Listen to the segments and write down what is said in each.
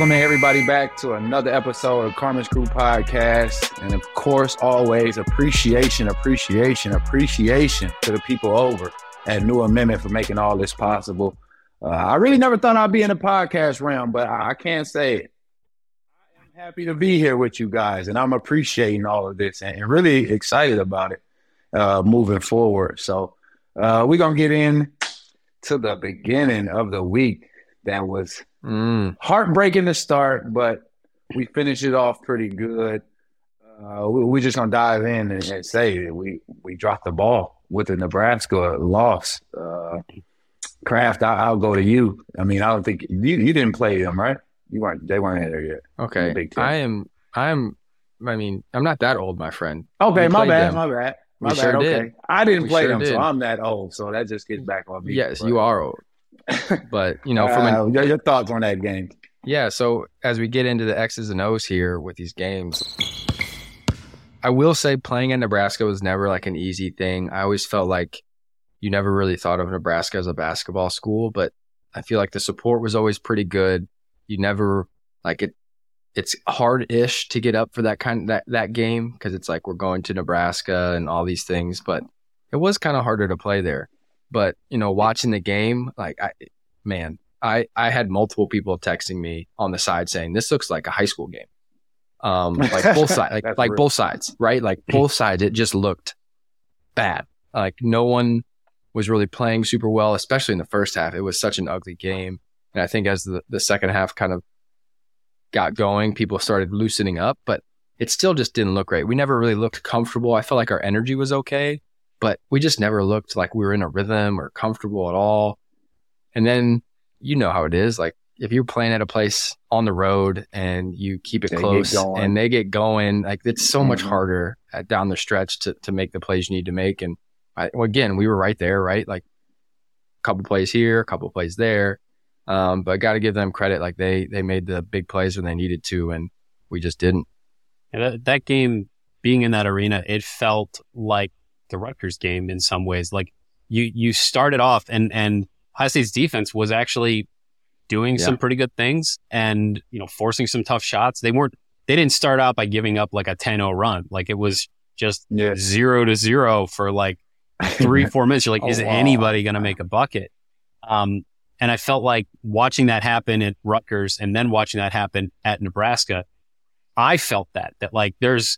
Welcoming everybody back to another episode of Karma's Crew Podcast. And of course, always appreciation to the people over at New Amendment for making all this possible. I really never thought I'd be in the podcast realm, but I can't say it. I am happy to be here with you guys, and I'm appreciating all of this and really excited about it moving forward. So we're going to get in to the beginning of the week that was heartbreaking to start, but we finished it off pretty good. We're just going to dive in and say that we dropped the ball with the Nebraska loss. Craft, I'll go to you. I mean, I don't think you didn't play them, right? They weren't in there yet. Okay. Big Ten. I'm not that old, my friend. Okay, my bad. My bad. Okay. I didn't play them, so I'm that old. So that just gets back on me. Yes, you are old. But, you know, your thoughts on that game. Yeah, so as we get into the X's and O's here with these games, I will say playing in Nebraska was never like an easy thing. I always felt like you never really thought of Nebraska as a basketball school, but I feel like the support was always pretty good. You never like it. It's hard-ish to get up for that kind of that game because it's like we're going to Nebraska and all these things, but it was kind of harder to play there. But, you know, watching the game, I had multiple people texting me on the side saying, this looks like a high school game. Like both sides, like both sides, right? Like both sides, it just looked bad. Like no one was really playing super well, especially in the first half. It was such an ugly game. And I think as the second half kind of got going, people started loosening up, but it still just didn't look great. We never really looked comfortable. I felt like our energy was okay, but we just never looked like we were in a rhythm or comfortable at all. And then you know how it is. Like if you're playing at a place on the road and you keep it close and they get going, like it's so much harder down the stretch to make the plays you need to make. And again, we were right there, right? Like a couple plays here, a couple plays there. But I got to give them credit. Like they made the big plays when they needed to, and we just didn't. And that game, being in that arena, it felt like the Rutgers game in some ways. Like you started off and Ohio State's defense was actually doing some pretty good things and, you know, forcing some tough shots. They didn't start out by giving up like a 10-0 run. Like it was just 0-0 for like 3-4 minutes. You're like, is anybody going to make a bucket? And I felt like watching that happen at Rutgers and then watching that happen at Nebraska, I felt that like there's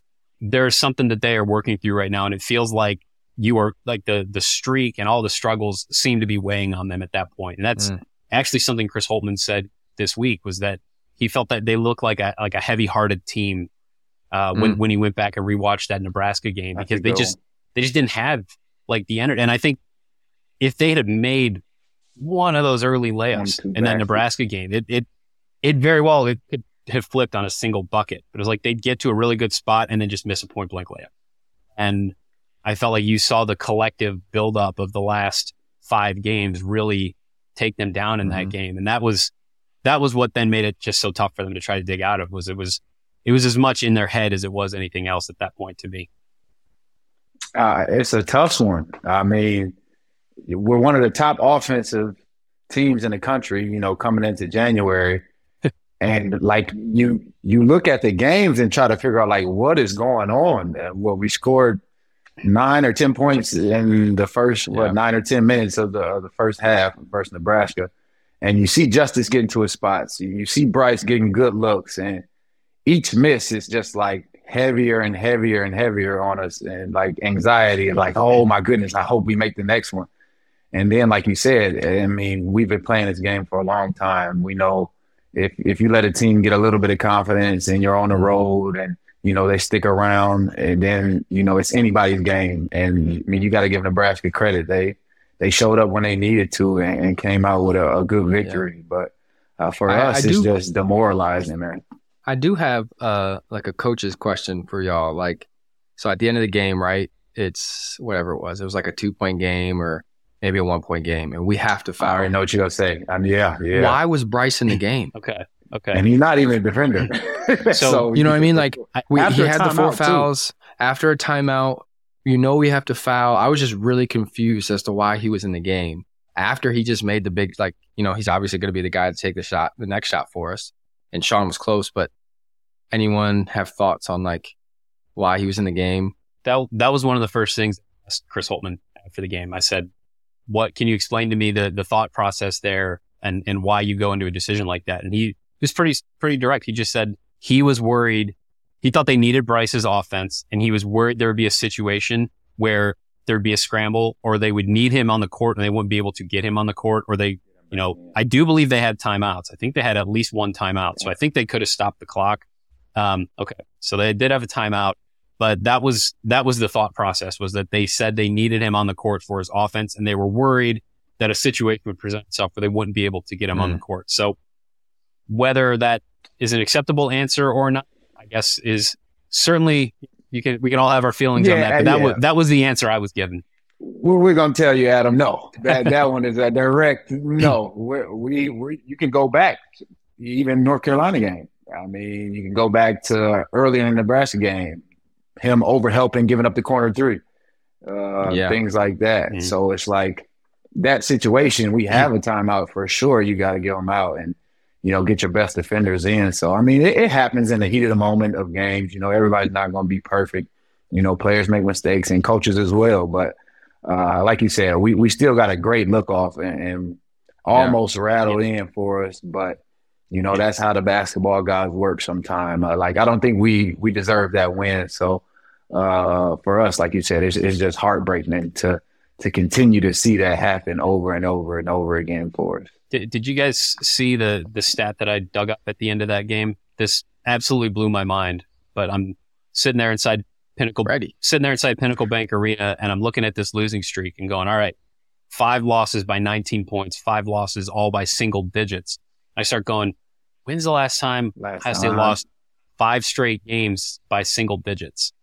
something that they are working through right now. And it feels like you are like the streak and all the struggles seem to be weighing on them at that point. And that's actually something Chris Holtmann said this week, was that he felt that they look like a heavy-hearted team when he went back and rewatched that Nebraska game, because they just didn't have like the energy. And I think if they had made one of those early layups in that Nebraska game, it very well it could have flipped on a single bucket, but it was like they'd get to a really good spot and then just miss a point blank layup. And I felt like you saw the collective buildup of the last five games really take them down in that game. And that was what then made it just so tough for them to try to dig out of, was it was as much in their head as it was anything else at that point to me. It's a tough one. I mean, we're one of the top offensive teams in the country, you know, coming into January. And like you look at the games and try to figure out like what is going on. Well, we scored 9 or 10 points in the first 9 or 10 minutes of the first half versus Nebraska, and you see Justice getting to his spots. You see Bryce getting good looks, and each miss is just like heavier and heavier and heavier on us, and like anxiety and like, oh my goodness, I hope we make the next one. And then, like you said, I mean, we've been playing this game for a long time. We know. If you let a team get a little bit of confidence and you're on the road and, you know, they stick around, and then, you know, it's anybody's game. And I mean, you got to give Nebraska credit. They showed up when they needed to and came out with a good victory. Yeah. But for us, it's just demoralizing, man. I do have like a coach's question for y'all. Like, so at the end of the game, right, it's whatever it was. It was like a 2-point game or maybe a 1-point game, and we have to foul. I already know what you're going to say. Yeah. Why was Bryce in the game? Okay. And he's not even a defender. so you know what I mean? Like, he had the 4 fouls after a timeout. You know we have to foul. I was just really confused as to why he was in the game. After he just made the big, like, you know, he's obviously going to be the guy to take the shot, the next shot for us. and Sean was close, but anyone have thoughts on like why he was in the game? That was one of the first things I asked Chris Holtmann after the game. I said, what can you explain to me the thought process there and why you go into a decision like that? And he was pretty direct. He just said he was worried. He thought they needed Bryce's offense, and he was worried there would be a situation where there'd be a scramble or they would need him on the court and they wouldn't be able to get him on the court, or they, you know, I do believe they had timeouts. I think they had at least one timeout. So I think they could have stopped the clock. Okay. So they did have a timeout, but that was the thought process, was that they said they needed him on the court for his offense, and they were worried that a situation would present itself where they wouldn't be able to get him on the court. So whether that is an acceptable answer or not, I guess is certainly we can all have our feelings on that, but that was the answer I was given. Well, we're going to tell you, Adam, no. That one is a direct no. You can go back, even North Carolina game. I mean, you can go back to early in the Nebraska game, him overhelping, giving up the corner three, things like that. Mm-hmm. So it's like that situation, we have a timeout for sure. You got to get them out and, you know, get your best defenders in. So, I mean, it happens in the heat of the moment of games. You know, everybody's not going to be perfect. You know, players make mistakes and coaches as well. But like you said, we still got a great look off and almost rattled in for us. But, you know, that's how the basketball guys work sometimes. I don't think we deserve that win. So, for us, like you said, it's just heartbreaking to continue to see that happen over and over and over again for us. Did you guys see the stat that I dug up at the end of that game? This absolutely blew my mind, but I'm sitting there inside Pinnacle Bank Arena, and I'm looking at this losing streak and going, all right, 5 losses by 19 points, 5 losses all by single digits. I start going, when's the last time Ohio State lost 5 straight games by single digits?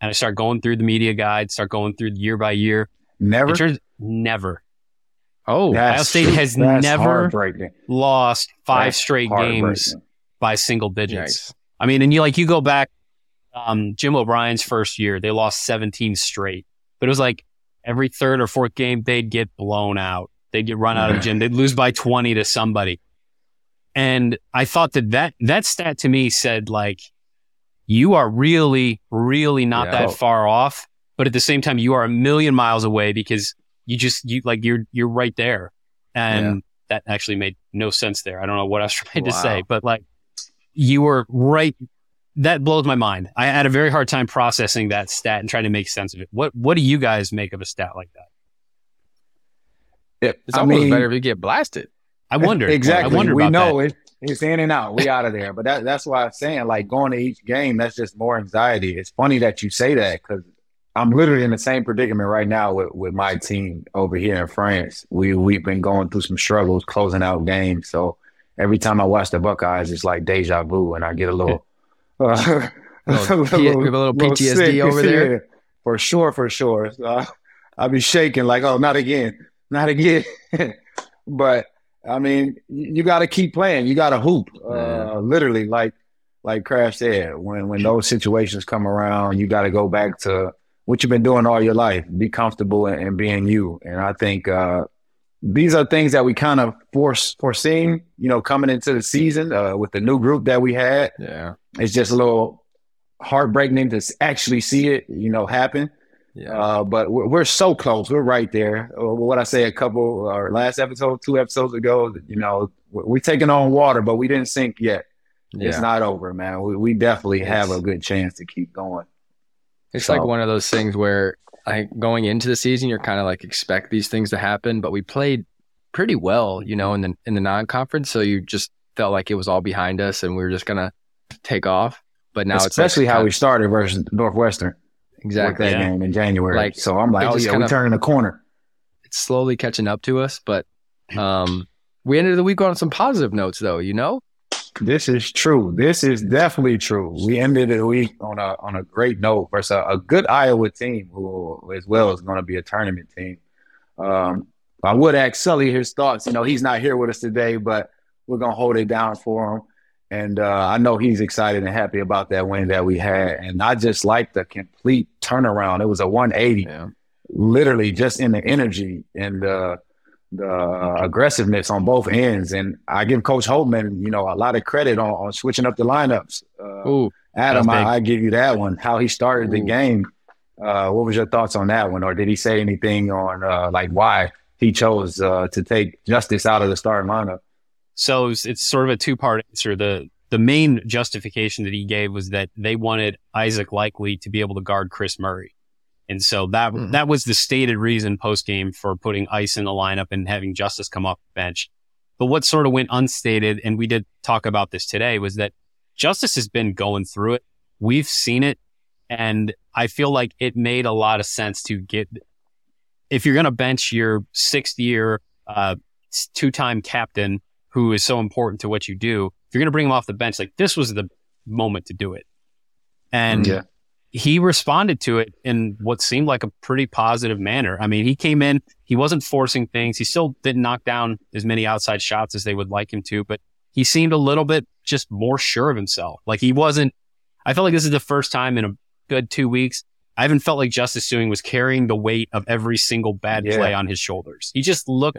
And I start going through the media guide, start going through year by year. Never? Never. Oh, Ohio State has never lost 5 straight games by single digits. Nice. I mean, and you go back, Jim O'Brien's first year, they lost 17 straight. But it was like every third or fourth game, they'd get blown out. They'd get run out of the gym. They'd lose by 20 to somebody. And I thought that stat to me said, like, you are really, really not that far off. But at the same time, you are a million miles away, because you're right there. And that actually made no sense there. I don't know what I was trying to say, but you were right. That blows my mind. I had a very hard time processing that stat and trying to make sense of it. What do you guys make of a stat like that? It's almost better if you get blasted. I wonder. Exactly. I wonder we about know that. It's in and out. We out of there. But that's why I'm saying, like, going to each game, that's just more anxiety. It's funny that you say that, because I'm literally in the same predicament right now with my team over here in France. We've been going through some struggles, closing out games. So every time I watch the Buckeyes, it's like deja vu, and I get a little a little PTSD over there. Yeah, for sure. I'll be shaking like, oh, not again. But I mean, you got to keep playing. You got to hoop. Literally, like Crash said, when those situations come around, you got to go back to what you've been doing all your life. Be comfortable and being you. And I think these are things that we kind of foreseen, you know, coming into the season with the new group that we had. Yeah, it's just a little heartbreaking to actually see it, you know, happen. Yeah. But we're so close. We're right there. What I say, two episodes ago, you know, we're taking on water, but we didn't sink yet. Yeah. It's not over, man. We definitely have a good chance to keep going. It's like one of those things where, like, going into the season, you're kind of like expect these things to happen, but we played pretty well, you know, in the non-conference. So you just felt like it was all behind us and we were just going to take off. But now especially it's how we started versus Northwestern. Exactly. That game in January. Like, so I'm like, we're turning the corner. It's slowly catching up to us, but we ended the week on some positive notes, though, you know? This is true. This is definitely true. We ended the week on a great note versus a good Iowa team who as well is going to be a tournament team. I would ask Sully his thoughts. You know, he's not here with us today, but we're going to hold it down for him. And I know he's excited and happy about that win that we had. And I just like the complete turnaround. It was a 180, literally just in the energy. And the aggressiveness on both ends. And I give Coach Holtmann, you know, a lot of credit on switching up the lineups. Adam, I give you that one, how he started the game. What was your thoughts on that one? Or did he say anything on like why he chose to take Justice out of the starting lineup? So it's sort of a two-part answer. The main justification that he gave was that they wanted Isaac Likely to be able to guard Kris Murray. And so that was the stated reason post-game for putting Ice in the lineup and having Justice come off the bench. But what sort of went unstated, and we did talk about this today, was that Justice has been going through it. We've seen it. And I feel like it made a lot of sense to get, if you're going to bench your sixth-year two-time captain who is so important to what you do, if you're going to bring him off the bench, like this was the moment to do it. And he responded to it in what seemed like a pretty positive manner. I mean, he came in, he wasn't forcing things. He still didn't knock down as many outside shots as they would like him to, but he seemed a little bit just more sure of himself. Like he wasn't, I felt like this is the first time in a good 2 weeks I haven't felt like Justice Sueing was carrying the weight of every single bad play on his shoulders. He just looked,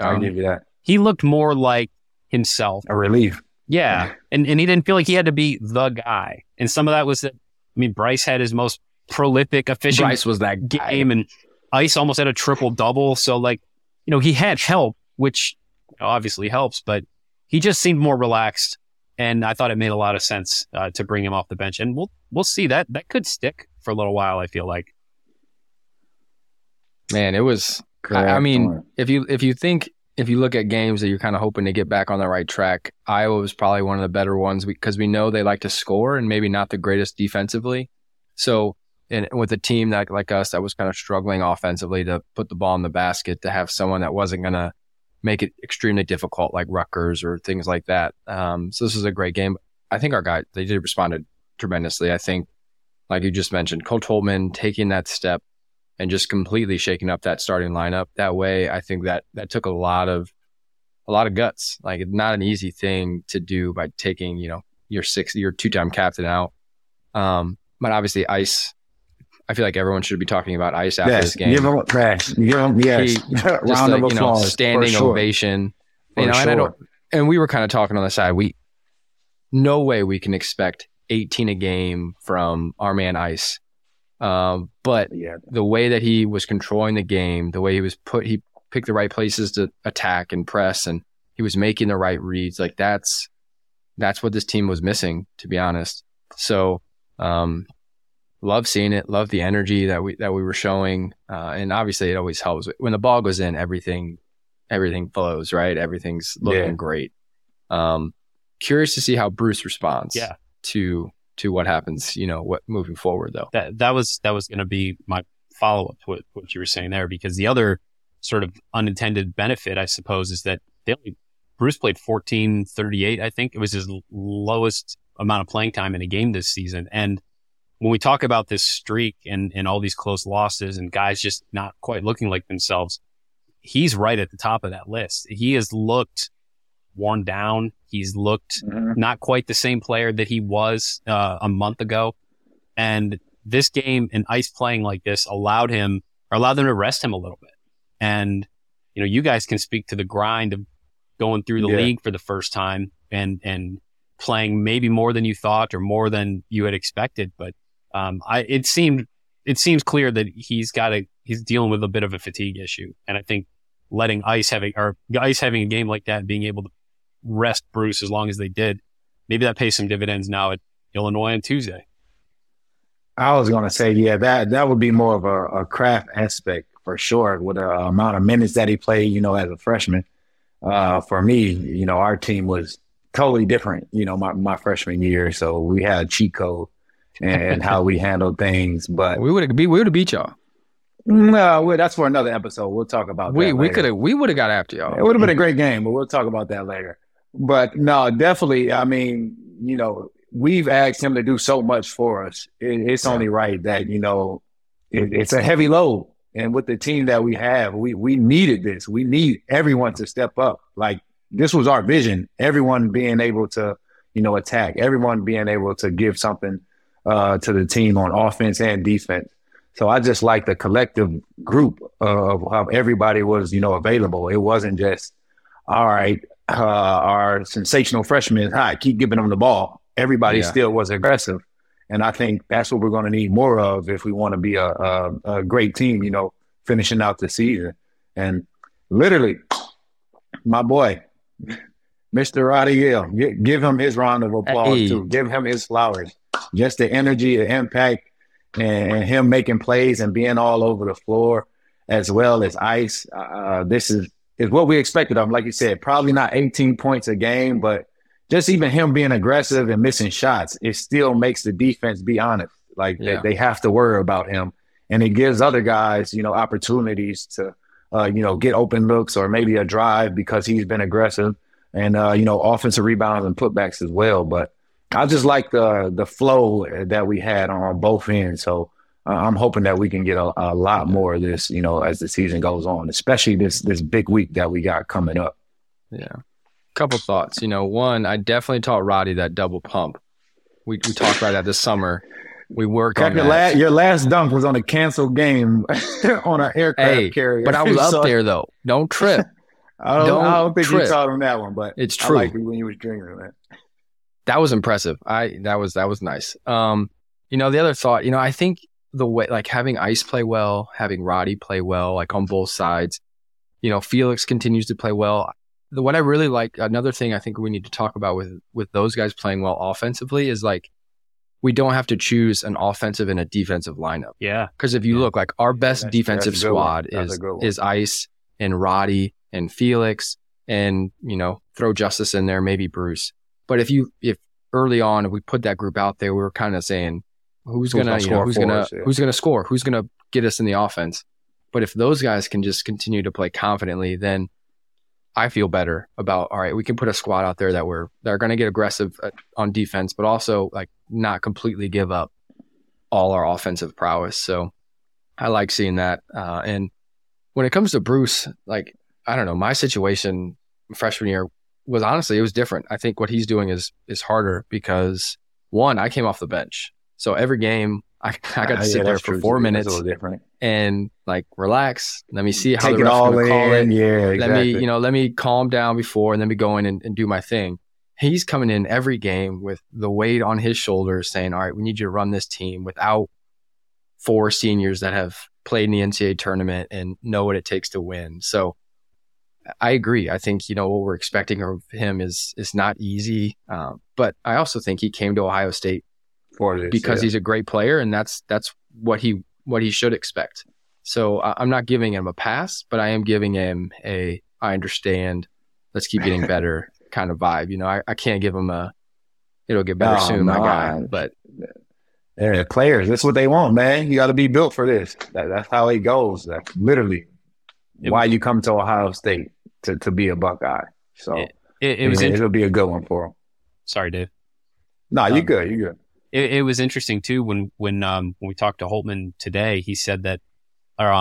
he looked more like himself. A relief. Yeah. And he didn't feel like he had to be the guy. And some of that was that, I mean, Bryce had his most prolific, efficient game, and Ice almost had a triple-double. So, like, you know, he had help, which obviously helps, but he just seemed more relaxed, and I thought it made a lot of sense to bring him off the bench. And we'll see. That could stick for a little while, I feel like. Man, it was... I mean, if you look at games that you're kind of hoping to get back on the right track, Iowa was probably one of the better ones because we know they like to score and maybe not the greatest defensively. So, and with a team that, like us, that was kind of struggling offensively to put the ball in the basket, to have someone that wasn't going to make it extremely difficult like Rutgers or things like that. So this was a great game. I think our guys, they did respond tremendously. I think, like you just mentioned, Coach Holtmann taking that step and just completely shaking up that starting lineup that way. I think that took a lot of guts. Like, it's not an easy thing to do by taking, you know, your two-time captain out. But obviously Ice, I feel like everyone should be talking about Ice after this game. Give him a crash. Round of applause. Standing ovation. You know, and we were kind of talking on the side, no way we can expect 18 a game from our man Ice. But the way that he was controlling the game, the way he picked the right places to attack and press, and he was making the right reads. Like that's what this team was missing, to be honest. So, love seeing it, love the energy that we were showing. And obviously it always helps when the ball goes in, everything flows, right? Everything's looking great. Curious to see how Bruce responds to what happens, you know, what moving forward though. That was going to be my follow up to what you were saying there, because the other sort of unintended benefit, I suppose, is that Bruce played 14:38. I think it was his lowest amount of playing time in a game this season. And when we talk about this streak and all these close losses and guys just not quite looking like themselves, he's right at the top of that list. He has looked worn down. He's looked not quite the same player that he was a month ago. And this game and Ice playing like this allowed them to rest him a little bit. And, you know, you guys can speak to the grind of going through the league for the first time and playing maybe more than you thought or more than you had expected. But it seems clear that he's dealing with a bit of a fatigue issue. And I think letting Ice having a game like that, being able to rest Bruce as long as they did, maybe that pays some dividends now at Illinois on Tuesday. I was going to say, that would be more of a Craft aspect for sure, with the amount of minutes that he played, you know, as a freshman. For me, you know, our team was totally different, you know, my freshman year. So we had a cheat code and how we handled things. But we would have beat y'all. No, that's for another episode. We'll talk about that. We would have got after y'all. It would have been a great game, but we'll talk about that later. But no, definitely. I mean, you know, we've asked him to do so much for us. It's only right that, you know, it's a heavy load. And with the team that we have, we needed this. We need everyone to step up. Like, this was our vision. Everyone being able to, you know, attack. Everyone being able to give something to the team on offense and defense. So I just like the collective group of how everybody was, available. It wasn't just, all right, our sensational freshman is high, keep giving them the ball. Everybody still was aggressive. And I think that's what we're going to need more of if we want to be a great team, finishing out the season. And literally, my boy, Mr. Roddy Yale, give him his round of applause, too. Give him his flowers. Just the energy, the impact, and him making plays and being all over the floor as well as ice. This is what we expected of him. Like you said, probably not 18 points a game, but just even him being aggressive and missing shots, it still makes the defense be on it. They have to worry about him. And it gives other guys, opportunities to, get open looks or maybe a drive because he's been aggressive and, offensive rebounds and putbacks as well. But I just like the flow that we had on both ends. So I'm hoping that we can get a lot more of this, as the season goes on, especially this big week that we got coming up. Yeah. Couple thoughts. One, I definitely taught Roddy that double pump. We talked about that this summer. We work on that. Your last dunk was on a canceled game on an aircraft carrier. But I was up there, though. Don't trip. I don't think you taught him that one, but it's true. I liked it when you was drinking, man. That was impressive. That was nice. The other thought, I think the way, having Ice play well, having Roddy play well, on both sides, Felix continues to play well. What I really like, another thing I think we need to talk about with those guys playing well offensively is we don't have to choose an offensive and a defensive lineup. Yeah. Because if you look, our best defensive squad is Ice and Roddy and Felix and, throw Justice in there, maybe Bruce. But if early on, if we put that group out there, we were kind of saying, who's going to score? Who's going to get us in the offense? But if those guys can just continue to play confidently, then I feel better about, all right, we can put a squad out there that are going to get aggressive on defense, but also not completely give up all our offensive prowess. So I like seeing that. And when it comes to Bruce, I don't know, my situation freshman year, was honestly, it was different. I think what he's doing is harder because, one, I came off the bench. So every game, I got to sit there for 4 minutes and relax. Let me see how the ref's going to call it. Yeah, exactly. Let me calm down before and then be going and do my thing. He's coming in every game with the weight on his shoulders saying, all right, we need you to run this team without 4 seniors that have played in the NCAA tournament and know what it takes to win. So I agree. I think, what we're expecting of him is not easy. But I also think he came to Ohio State because he's a great player, and that's what he should expect. So I'm not giving him a pass, but I am giving him I understand, let's keep getting better kind of vibe. I can't give him it'll get better soon, my guy. But they're players. That's what they want, man. You got to be built for this. That's how it goes. That's literally why you come to Ohio State to be a Buckeye. So it'll be a good one for him. Sorry, Dave. No, you're good. You're good. It was interesting too when we talked to Holtmann today. He said that, or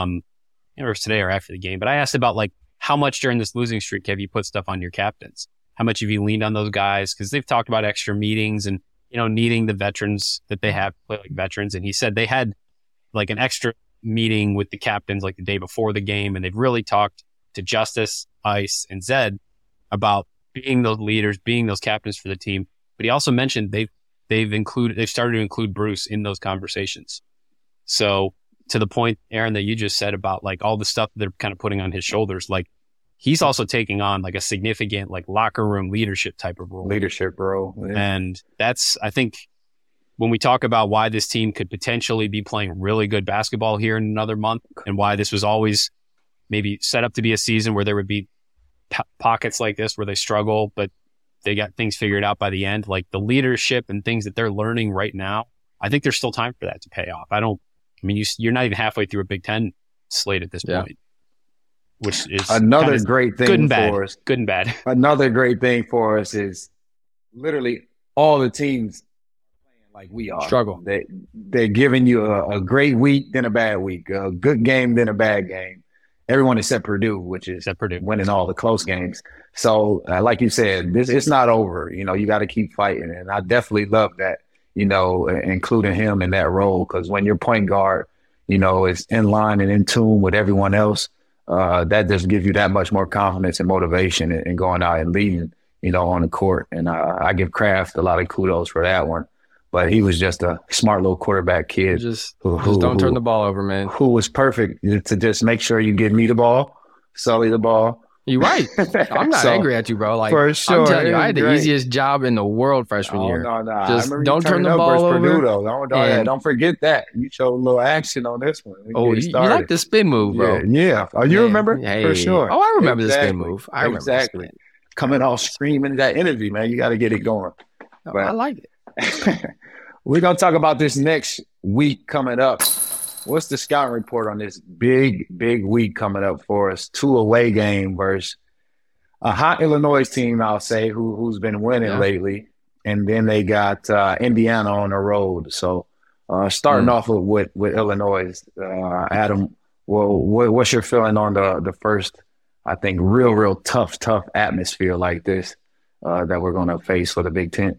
it was today or after the game. But I asked about how much during this losing streak have you put stuff on your captains? How much have you leaned on those guys? Because they've talked about extra meetings and needing the veterans that they have play like veterans. And he said they had an extra meeting with the captains the day before the game, and they've really talked to Justice, Ice, and Zed about being those leaders, being those captains for the team. But he also mentioned they've started to include Bruce in those conversations. So to the point, Aaron, that you just said about all the stuff they're kind of putting on his shoulders, he's also taking on a significant locker room leadership type of role. Leadership role, yeah. And that's I think. When we talk about why this team could potentially be playing really good basketball here in another month and why this was always maybe set up to be a season where there would be pockets like this where they struggle, but they got things figured out by the end, the leadership and things that they're learning right now, I think there's still time for that to pay off. You're not even halfway through a Big Ten slate at this point, which is another great thing for us. Good and bad. Another great thing for us is literally all the teams we are struggle. They're giving you a great week, then a bad week, a good game, then a bad game. Everyone except Purdue, which is winning all the close games. So, like you said, it's not over. You got to keep fighting, and I definitely love that. Including him in that role because when you're point guard, you know, is in line and in tune with everyone else, that just gives you that much more confidence and motivation in going out and leading, you know, on the court. And I give Craft a lot of kudos for that one. But he was just a smart little quarterback kid. Just don't turn the ball over, man. Who was perfect to just make sure you give me the ball, Sully the ball. You're right. I'm not angry at you, bro. Like, for sure. I'm telling you, I had the easiest job in the world freshman year. No. Just don't turn the ball over. Don't forget that. You showed a little action on this one. Oh, you like the spin move, bro. Yeah. Oh, you remember? Hey. For sure. Oh, I remember the spin move. I remember. Exactly. Coming off screaming that energy, man. You got to get it going. Oh, I like it. We're going to talk about this next week coming up. What's the scouting report on this big week coming up for us? 2 away game versus a hot Illinois team, I'll say, who's been winning lately. And then they got Indiana on the road. So starting off with Illinois, Adam, what's your feeling on the first, I think, real tough atmosphere like this that we're going to face for the Big Ten?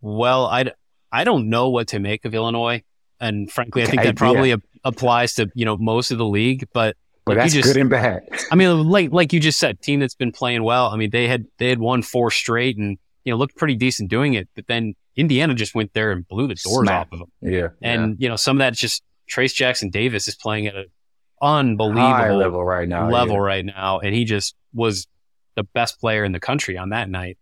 Well, I don't know what to make of Illinois, and frankly, I think that probably applies to, you know, most of the league. But that's good and bad. I mean, like you just said, team that's been playing well. I mean, they had won 4 straight, and you know, looked pretty decent doing it. But then Indiana just went there and blew the doors off of them. Yeah, and you know, some of that's just Trace Jackson Davis is playing at an unbelievable high level right now. And he just was the best player in the country on that night.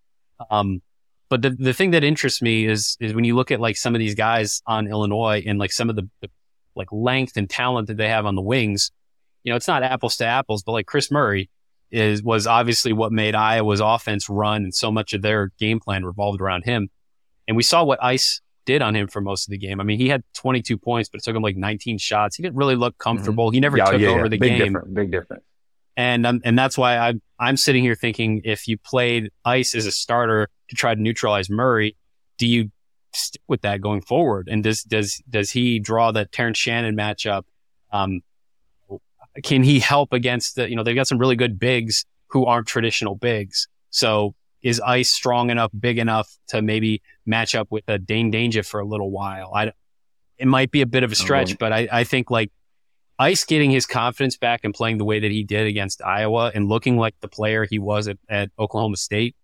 But the thing that interests me is when you look at like some of these guys on Illinois and like some of the like length and talent that they have on the wings, you know, it's not apples to apples, but like Kris Murray was obviously what made Iowa's offense run, and so much of their game plan revolved around him. And we saw what Ice did on him for most of the game. I mean, he had 22 points, but it took him like 19 shots. He didn't really look comfortable. Mm-hmm. He never took over the game. Big difference. And that's why I'm sitting here thinking, if you played Ice as a starter to try to neutralize Murray, do you stick with that going forward? And does he draw that Terrence Shannon matchup? Can he help against the, you know, they've got some really good bigs who aren't traditional bigs. So is Ice strong enough, big enough to maybe match up with a Dane Danger for a little while? It might be a bit of a stretch, but I think like Ice getting his confidence back and playing the way that he did against Iowa and looking like the player he was at Oklahoma State,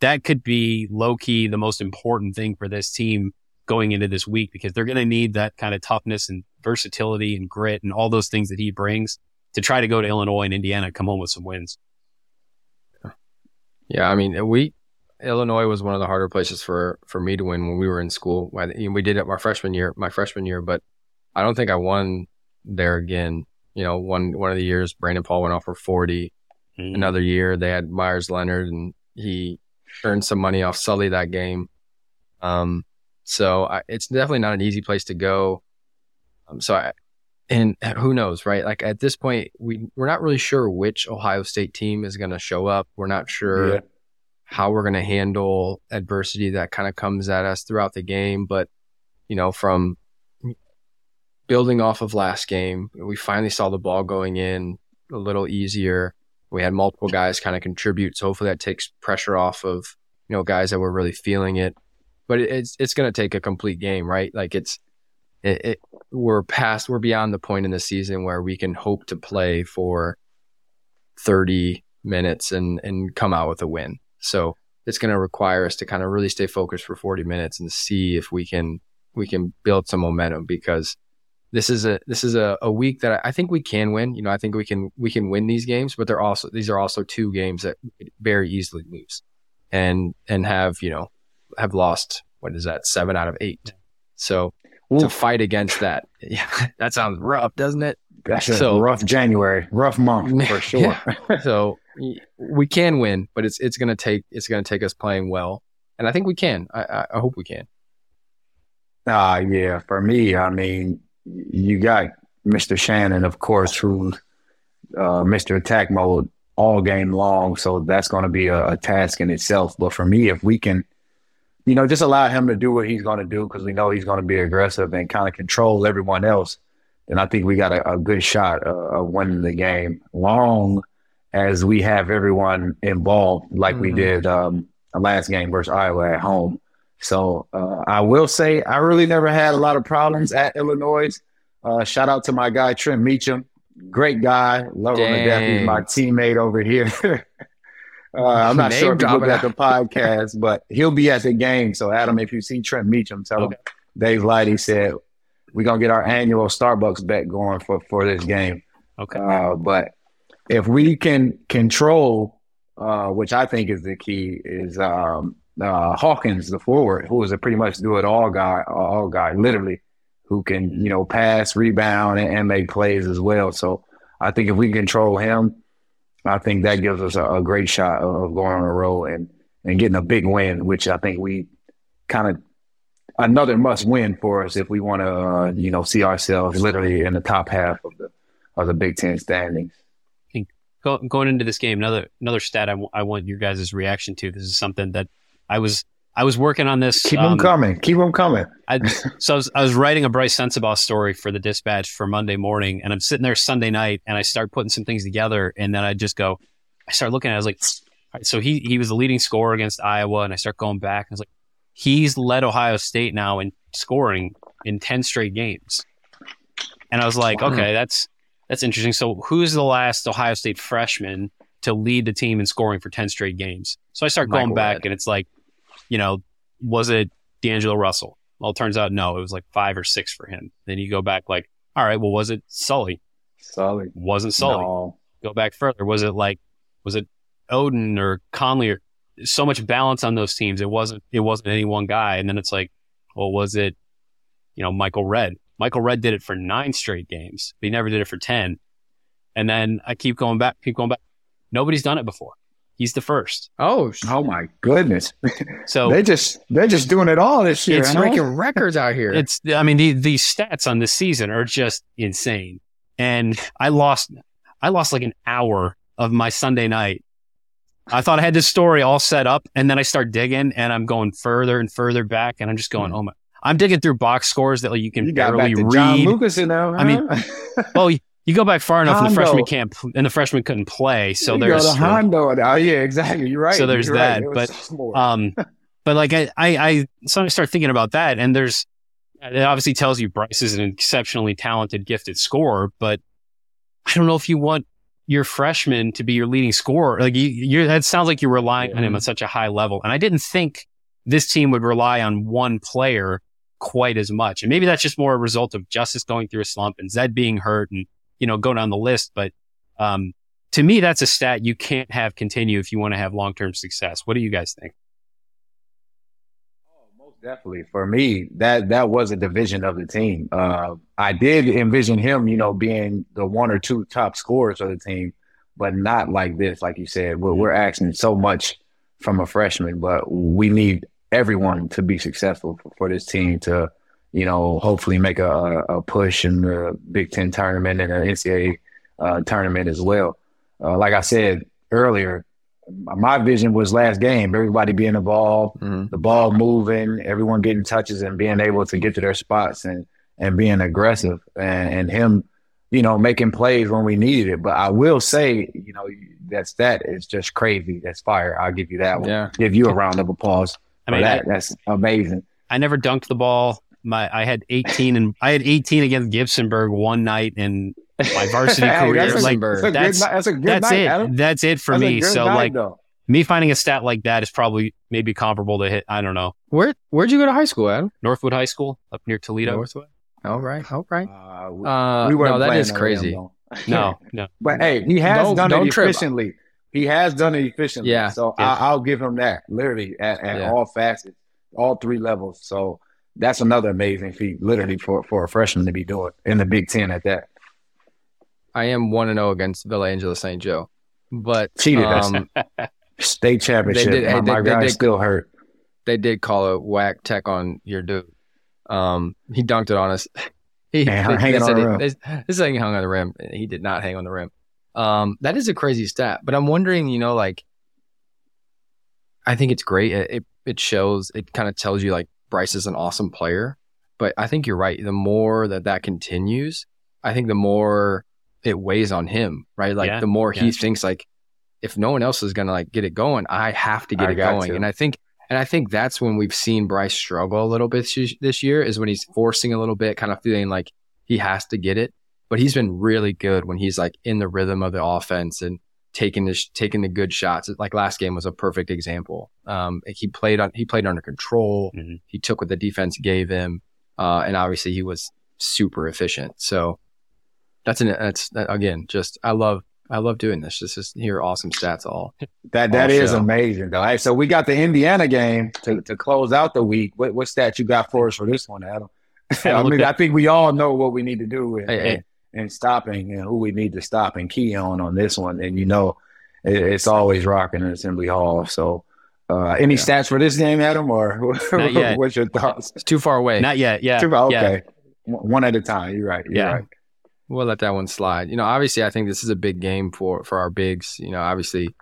that could be low-key the most important thing for this team going into this week, because they're going to need that kind of toughness and versatility and grit and all those things that he brings to try to go to Illinois and Indiana and come home with some wins. Yeah, I mean, Illinois was one of the harder places for me to win when we were in school. We did it my freshman year, but I don't think I won there again. You know, one of the years Brandon Paul went off for 40. Another year they had Myers Leonard, and he earned some money off Sully that game. So it's definitely not an easy place to go. And who knows, right? Like at this point, we're not really sure which Ohio State team is going to show up. We're not sure how we're going to handle adversity that kind of comes at us throughout the game. But you know, from building off of last game, we finally saw the ball going in a little easier. We had multiple guys kind of contribute, so hopefully that takes pressure off of, you know, guys that were really feeling it. But it's going to take a complete game, right? Like we're beyond the point in the season where we can hope to play for 30 minutes and come out with a win. So it's going to require us to kind of really stay focused for 40 minutes and see if we can build some momentum, because This is a week that I think we can win. You know, I think we can win these games, but these are also 2 games that we very easily lose, and have lost, what is that, 7 out of 8. So to fight against that, that sounds rough, doesn't it? That's a rough January, rough month for sure. Yeah. So we can win, but it's gonna take us playing well, and I think we can. I hope we can. For me, I mean, you got Mr. Shannon, of course, who's Mr. Attack Mode all game long. So that's going to be a task in itself. But for me, if we can, you know, just allow him to do what he's going to do, because we know he's going to be aggressive and kind of control everyone else, then I think we got a good shot of winning the game, long as we have everyone involved like we did last game versus Iowa at home. So I will say I really never had a lot of problems at Illinois. Shout out to my guy, Trent Meacham. Great guy. Love him to death. He's my teammate over here. I'm not sure if you look at the podcast, but he'll be at the game. So, Adam, if you see Trent Meacham, tell him Dave Lighty said, we're going to get our annual Starbucks bet going for this game. Okay. But if we can control, which I think is the key, is Hawkins, the forward, who is a pretty much do-it-all guy, literally, who can, you know, pass, rebound, and make plays as well. So I think if we control him, I think that gives us a great shot of going on a roll and getting a big win, which I think we kind of another must win for us if we want to, you know, see ourselves literally in the top half of the Big Ten standings. I think going into this game, another stat I want your guys' reaction to. This is something that I was working on this. Keep them coming. Keep them coming. I was writing a Bryce Sensabaugh story for the Dispatch for Monday morning, and I'm sitting there Sunday night, and I start putting some things together, and then I start looking at it. I was like, all right, so he was the leading scorer against Iowa, and I start going back. And I was like, he's led Ohio State now in scoring in 10 straight games. And I was like, okay, that's interesting. So who's the last Ohio State freshman to lead the team in scoring for 10 straight games? So I start going back, and it's like, you know, was it D'Angelo Russell? Well, it turns out, no, it was like 5 or 6 for him. Then you go back like, all right, well, was it Sully? Sully. Wasn't Sully. No. Go back further. Was it Odin or Conley? Or so much balance on those teams. It wasn't any one guy. And then it's like, well, was it, you know, Michael Redd? Michael Redd did it for 9 straight games, but he never did it for 10. And then I keep going back. Nobody's done it before. He's the first. Oh my goodness! So they're just doing it all this year. It's breaking records out here. These stats on this season are just insane. And I lost like an hour of my Sunday night. I thought I had this story all set up, and then I start digging, and I'm going further and further back, and I'm just going, oh my! I'm digging through box scores that like, you got barely back to read. John Lucas, you know. Huh? I mean, well. You go back far enough, and the freshmen couldn't play. So you there's go to Hondo. Oh yeah, exactly. You're right. So there's that. Right. But so but like I suddenly start thinking about that, and there's it obviously tells you Bryce is an exceptionally talented, gifted scorer, but I don't know if you want your freshman to be your leading scorer. Like you're that sounds like you're relying on him at such a high level, and I didn't think this team would rely on one player quite as much, and maybe that's just more a result of Justice going through a slump and Zed being hurt and. You know, go down the list, but to me, that's a stat you can't have continue if you want to have long-term success. What do you guys think? Oh, most definitely. For me, that was a division of the team. I did envision him, you know, being the 1 or 2 top scorers of the team, but not like this. Like you said, we're asking so much from a freshman, but we need everyone to be successful for this team to. You know, hopefully make a push in the Big Ten tournament and the NCAA tournament as well. Like I said earlier, my vision was last game, everybody being involved, the ball moving, everyone getting touches and being able to get to their spots and being aggressive and him, you know, making plays when we needed it. But I will say, you know, that is just crazy. That's fire. I'll give you that one. Yeah. Give you a round of applause. I mean, that's amazing. I never dunked the ball. I had 18 against Gibsonburg one night in my varsity career. That's it for me. So night, like though. Me finding a stat like that is probably maybe comparable to hit. I don't know. Where'd you go to high school, Adam? Northwood High School up near Toledo. Northwood. All right. That is crazy. No. But hey, he has done it efficiently. Yeah. So yeah. I'll give him that literally at all facets, all 3 levels. So. That's another amazing feat, literally, for a freshman to be doing in the Big Ten at that. I am 1-0 against Villa Angela St. Joe, but cheated us. State championship. My guy still hurt. They did call a whack tech on your dude. He dunked it on us. This thing hung on the rim. He did not hang on the rim. That is a crazy stat, but I'm wondering, you know, like, I think it's great. It shows. It kind of tells you, like. Bryce is an awesome player, but I think you're right. The more that continues, I think the more it weighs on him, right? Like the more he thinks like, if no one else is going to like get it going, I have to get it going. To. And I think that's when we've seen Bryce struggle a little bit this year is when he's forcing a little bit, kind of feeling like He has to get it. But he's been really good when he's like in the rhythm of the offense and taking the good shots. Like last game was a perfect example. He played under control. Mm-hmm. He took what the defense gave him, and obviously he was super efficient. So I love doing this. Just hear awesome stats all. that all is show. Amazing though. All right, so we got the Indiana game to close out the week. What stat you got for us for this one, Adam? I think we all know what we need to do with. And stopping and who we need to stop and key on this one. And, it's always rocking in Assembly Hall. So any stats for this game, Adam, or what's your thoughts? It's too far away. Not yet. Yeah. Too far. Okay. Yeah. One at a time. You're right. You're right. We'll let that one slide. Obviously I think this is a big game for our bigs. Obviously,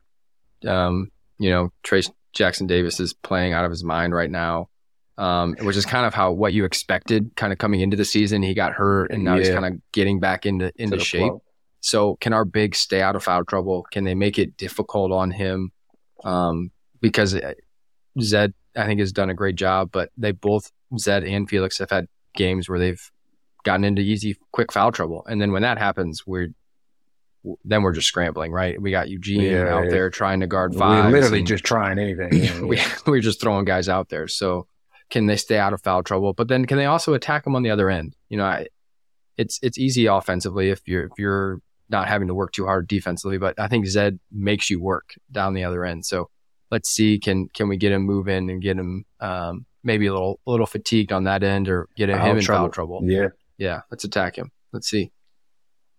Trace Jackson Davis is playing out of his mind right now. Which is kind of what you expected kind of coming into the season. He got hurt and now he's kind of getting back into shape. Club. So can our bigs stay out of foul trouble? Can they make it difficult on him? Because Zed, I think, has done a great job, but Zed and Felix have had games where they've gotten into easy, quick foul trouble. And then when that happens, we're just scrambling, right? We got Eugene out there trying to guard five. We're literally just trying anything. We're just throwing guys out there. So can they stay out of foul trouble? But then can they also attack them on the other end? It's easy offensively if you're not having to work too hard defensively, but I think Zed makes you work down the other end. So let's see, can we get him moving and get him maybe a little fatigued on that end or get him in foul trouble? Yeah. Yeah, let's attack him. Let's see.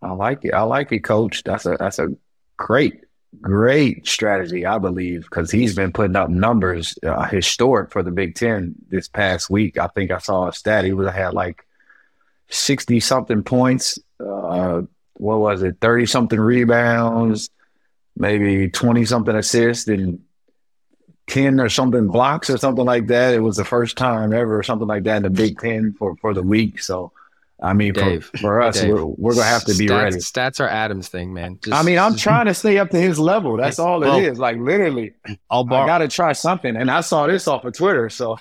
I like it, Coach. That's a great strategy, I believe, because he's been putting up numbers historic for the Big Ten this past week. I think I saw a stat. He had like 60-something points. 30-something rebounds, maybe 20-something assists, and 10 or something blocks or something like that. It was the first time ever or something like that in the Big Ten for the week. So, I mean, Dave, for us, Dave, we're going to have to be ready. Stats are Adam's thing, man. I'm trying to stay up to his level. That's all it is. Like, literally, I got to try something. And I saw this off of Twitter, so.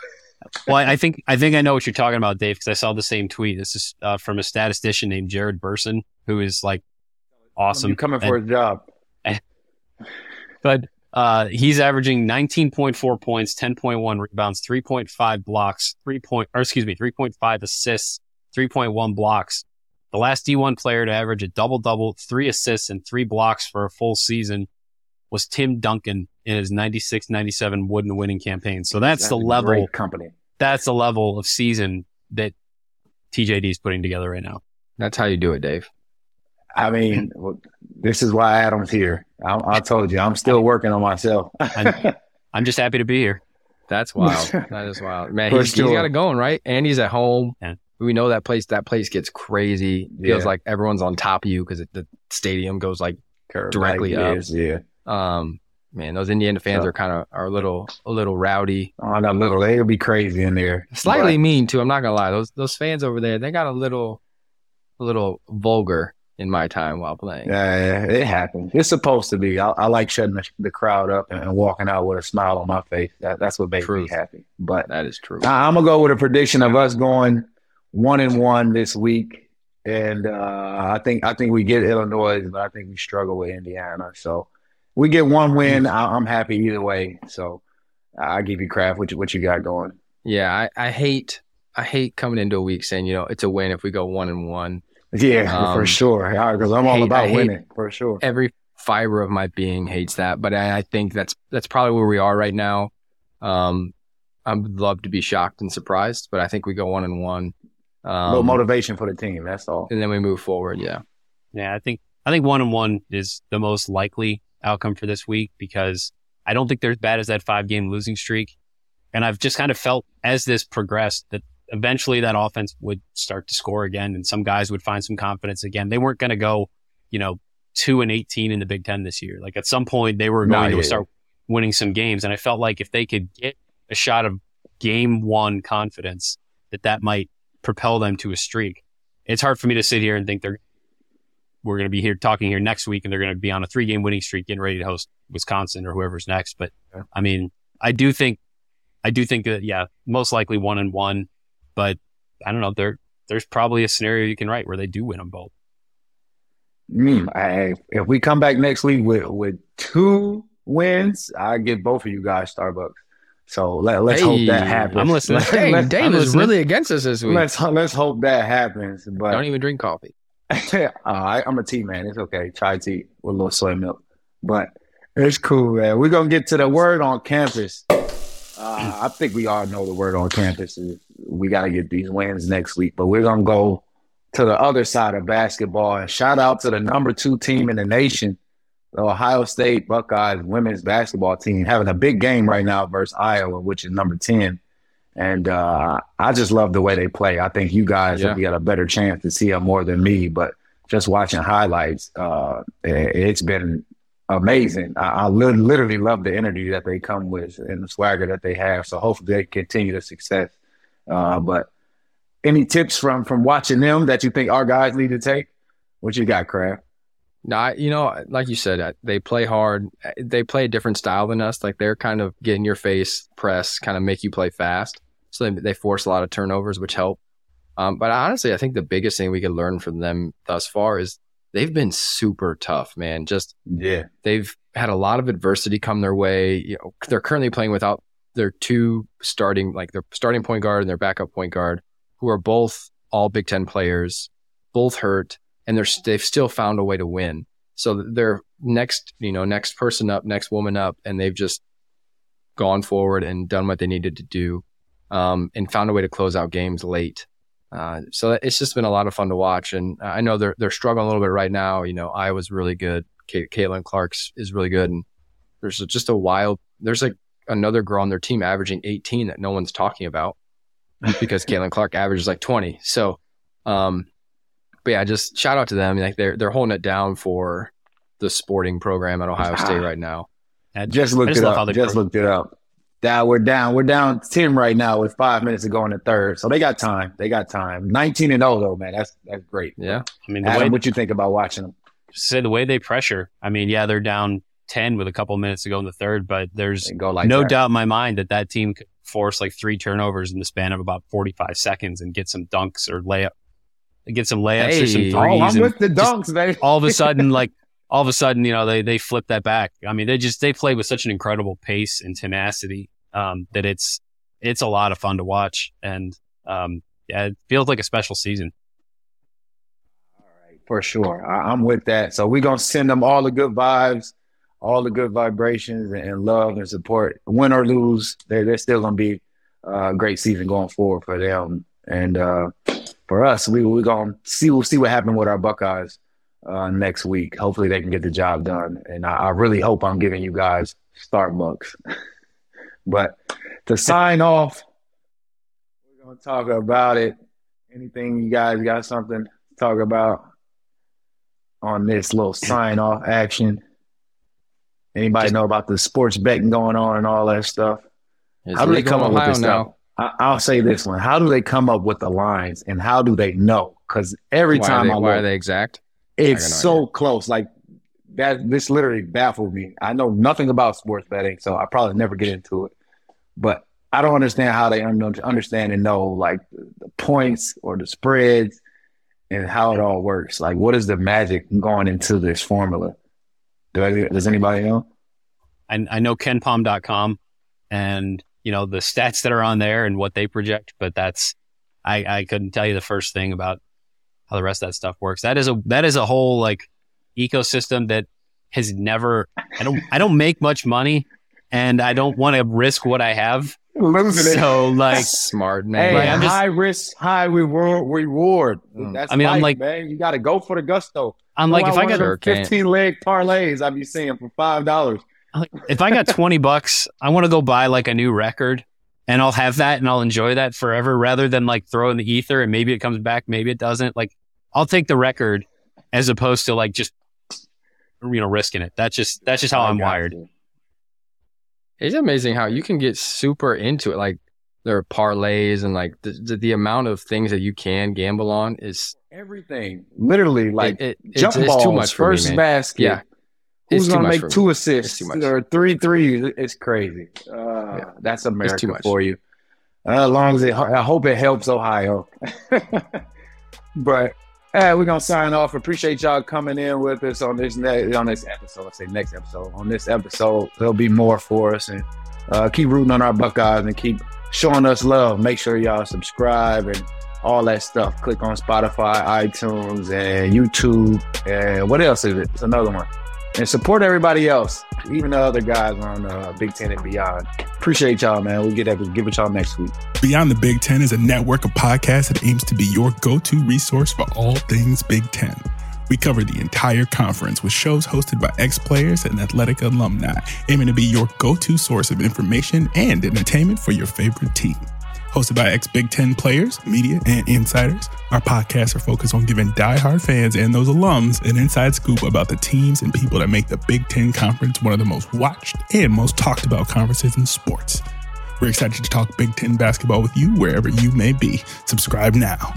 Well, I think I know what you're talking about, Dave, because I saw the same tweet. This is from a statistician named Jared Burson, who is, like, awesome. You're coming for a job. But he's averaging 19.4 points, 10.1 rebounds, 3.5 blocks, 3.5 assists, 3.1 blocks. The last D1 player to average a double-double, 3 assists, and 3 blocks for a full season was Tim Duncan in his 96-97 Wooden winning campaign. So that's the level company. That's the level of season that TJD is putting together right now. That's how you do it, Dave. I mean, this is why Adam's here. I told you, I'm still working on myself. I'm just happy to be here. That's wild. That is wild. Man, he's got it going, right? And he's at home. Yeah. We know that place gets crazy. Feels like everyone's on top of you because the stadium goes like directly up. Yeah. Man, those Indiana fans are a little rowdy. Oh, not little. They'll be crazy in there. Slightly mean too. I'm not gonna lie. Those fans over there, they got a little vulgar in my time while playing. Yeah, it happens. It's supposed to be. I like shutting the crowd up and walking out with a smile on my face. That's what makes me happy. But that is true. I'm gonna go with a prediction of us going 1-1 this week, and I think we get Illinois, but I think we struggle with Indiana. So we get one win. I'm happy either way. So I'll give you Kraft. What you got going? Yeah, I hate coming into a week saying it's a win if we go 1-1. Yeah, for sure. Because I'm all about winning for sure. Every fiber of my being hates that, but I think that's probably where we are right now. I would love to be shocked and surprised, but I think we go 1-1. A little motivation for the team, that's all. And then we move forward, yeah. Yeah, I think 1-1 is the most likely outcome for this week because I don't think they're as bad as that 5-game losing streak. And I've just kind of felt as this progressed that eventually that offense would start to score again and some guys would find some confidence again. They weren't going to go, 2-18 in the Big Ten this year. Like at some point they were going to start winning some games. And I felt like if they could get a shot of game one confidence that might propel them to a streak. It's hard for me to sit here and think we're going to be here talking here next week and they're going to be on a 3-game winning streak getting ready to host Wisconsin or whoever's next. But I mean, I do think that, most likely 1-1, but I don't know. there's probably a scenario you can write where they do win them both. If we come back next week with 2 wins, I give both of you guys Starbucks. So let's hope that happens. I'm listening. Hey, Dave is really against us this week. Let's hope that happens. But don't even drink coffee. I'm a tea man. It's okay. Chai tea with a little soy milk. But it's cool, man. We're going to get to the word on campus. I think we all know the word on campus is we got to get these wins next week. But we're going to go to the other side of basketball. And shout out to the number 2 team in the nation, the Ohio State Buckeyes women's basketball team, having a big game right now versus Iowa, which is number 10. And I just love the way they play. I think you guys have got a better chance to see them more than me. But just watching highlights, it's been amazing. I literally love the energy that they come with and the swagger that they have. So hopefully they continue the success. But any tips from watching them that you think our guys need to take? What you got, Kraft? No, you know, like you said, they play hard. They play a different style than us. Like they're kind of get in your face, press, kind of make you play fast. So they force a lot of turnovers, which help. But honestly, I think the biggest thing we could learn from them thus far is they've been super tough, man. They've had a lot of adversity come their way. You know, they're currently playing without their 2 starting, like their starting point guard and their backup point guard, who are both all Big Ten players, both hurt, and they've still found a way to win. So they're next person up, next woman up, and they've just gone forward and done what they needed to do, and found a way to close out games late. So it's just been a lot of fun to watch. And I know they're struggling a little bit right now. You know, Iowa's really good. Caitlin Clark's is really good. And there's just a wild, there's like another girl on their team averaging 18 that no one's talking about because Caitlin Clark averages like 20. So, but yeah, just shout out to them. Like they're holding it down for the sporting program at Ohio State right now. I just looked it up. That we're down 10 right now with 5 minutes to go in the third. So they got time. 19-0 though, man. That's great. Yeah. I mean, Adam, what you think about watching them? Say the way they pressure. I mean, yeah, they're down 10 with a couple minutes to go in the third, but there's no doubt in my mind that team could force like 3 turnovers in the span of about 45 seconds and get some dunks or layup. Get some layups or some threes. Oh, I'm with the dunks, man. all of a sudden, you know, they flip that back. I mean, they play with such an incredible pace and tenacity that it's a lot of fun to watch. And it feels like a special season. All right, for sure. I'm with that. So we're going to send them all the good vibes, all the good vibrations and love and support. Win or lose, they're still going to be a great season going forward for them. And, for us, we're going to see. We'll see what happens with our Buckeyes next week. Hopefully, they can get the job done. And I really hope I'm giving you guys Starbucks. But to sign off, we're going to talk about it. Anything you guys got something to talk about on this little sign-off action? Anybody know about the sports betting going on and all that stuff? How do they come up with this stuff? I'll say this one. How do they come up with the lines and how do they know? Because every time I look, why are they exact? It's so close. Like that, this literally baffled me. I know nothing about sports betting, so I probably never get into it. But I don't understand how they understand and know like the points or the spreads and how it all works. Like, what is the magic going into this formula? Does anybody know? I know KenPom.com and. You know, the stats that are on there and what they project, but that's, I couldn't tell you the first thing about how the rest of that stuff works. That is a whole like ecosystem that has never, I don't make much money and I don't want to risk what I have. Losing it. So like, that's smart, man. Hey, like, I'm just, high risk, high reward. That's life, I'm like, man, you got to go for the gusto. I'm like, if I got 15 leg parlays, I'd be seeing for $5. If I got $20, I want to go buy like a new record and I'll have that and I'll enjoy that forever rather than like throw in the ether and maybe it comes back, maybe it doesn't. Like I'll take the record as opposed to like just, you know, risking it. That's just how I'm wired. You. It's amazing how you can get super into it. Like there are parlays and like the amount of things that you can gamble on is everything. Literally like jump balls, too much first me, basket. Yeah. Who's going to make 2 assists or 3 threes? It's crazy. Yeah. That's America for you. As long as I hope it helps Ohio. But hey, we're gonna sign off. Appreciate y'all coming in with us on this On this episode, there'll be more for us, and keep rooting on our Buckeyes and keep showing us love. Make sure y'all subscribe and all that stuff. Click on Spotify, iTunes, and YouTube, and what else is it? It's another one. And support everybody else, even the other guys on Big Ten and beyond. Appreciate y'all, man. We'll give it y'all next week. Beyond the Big Ten is a network of podcasts that aims to be your go-to resource for all things Big Ten. We cover the entire conference with shows hosted by ex-players and athletic alumni, aiming to be your go-to source of information and entertainment for your favorite team. Hosted by ex-Big Ten players, media, and insiders, our podcasts are focused on giving diehard fans and those alums an inside scoop about the teams and people that make the Big Ten Conference one of the most watched and most talked about conferences in sports. We're excited to talk Big Ten basketball with you wherever you may be. Subscribe now.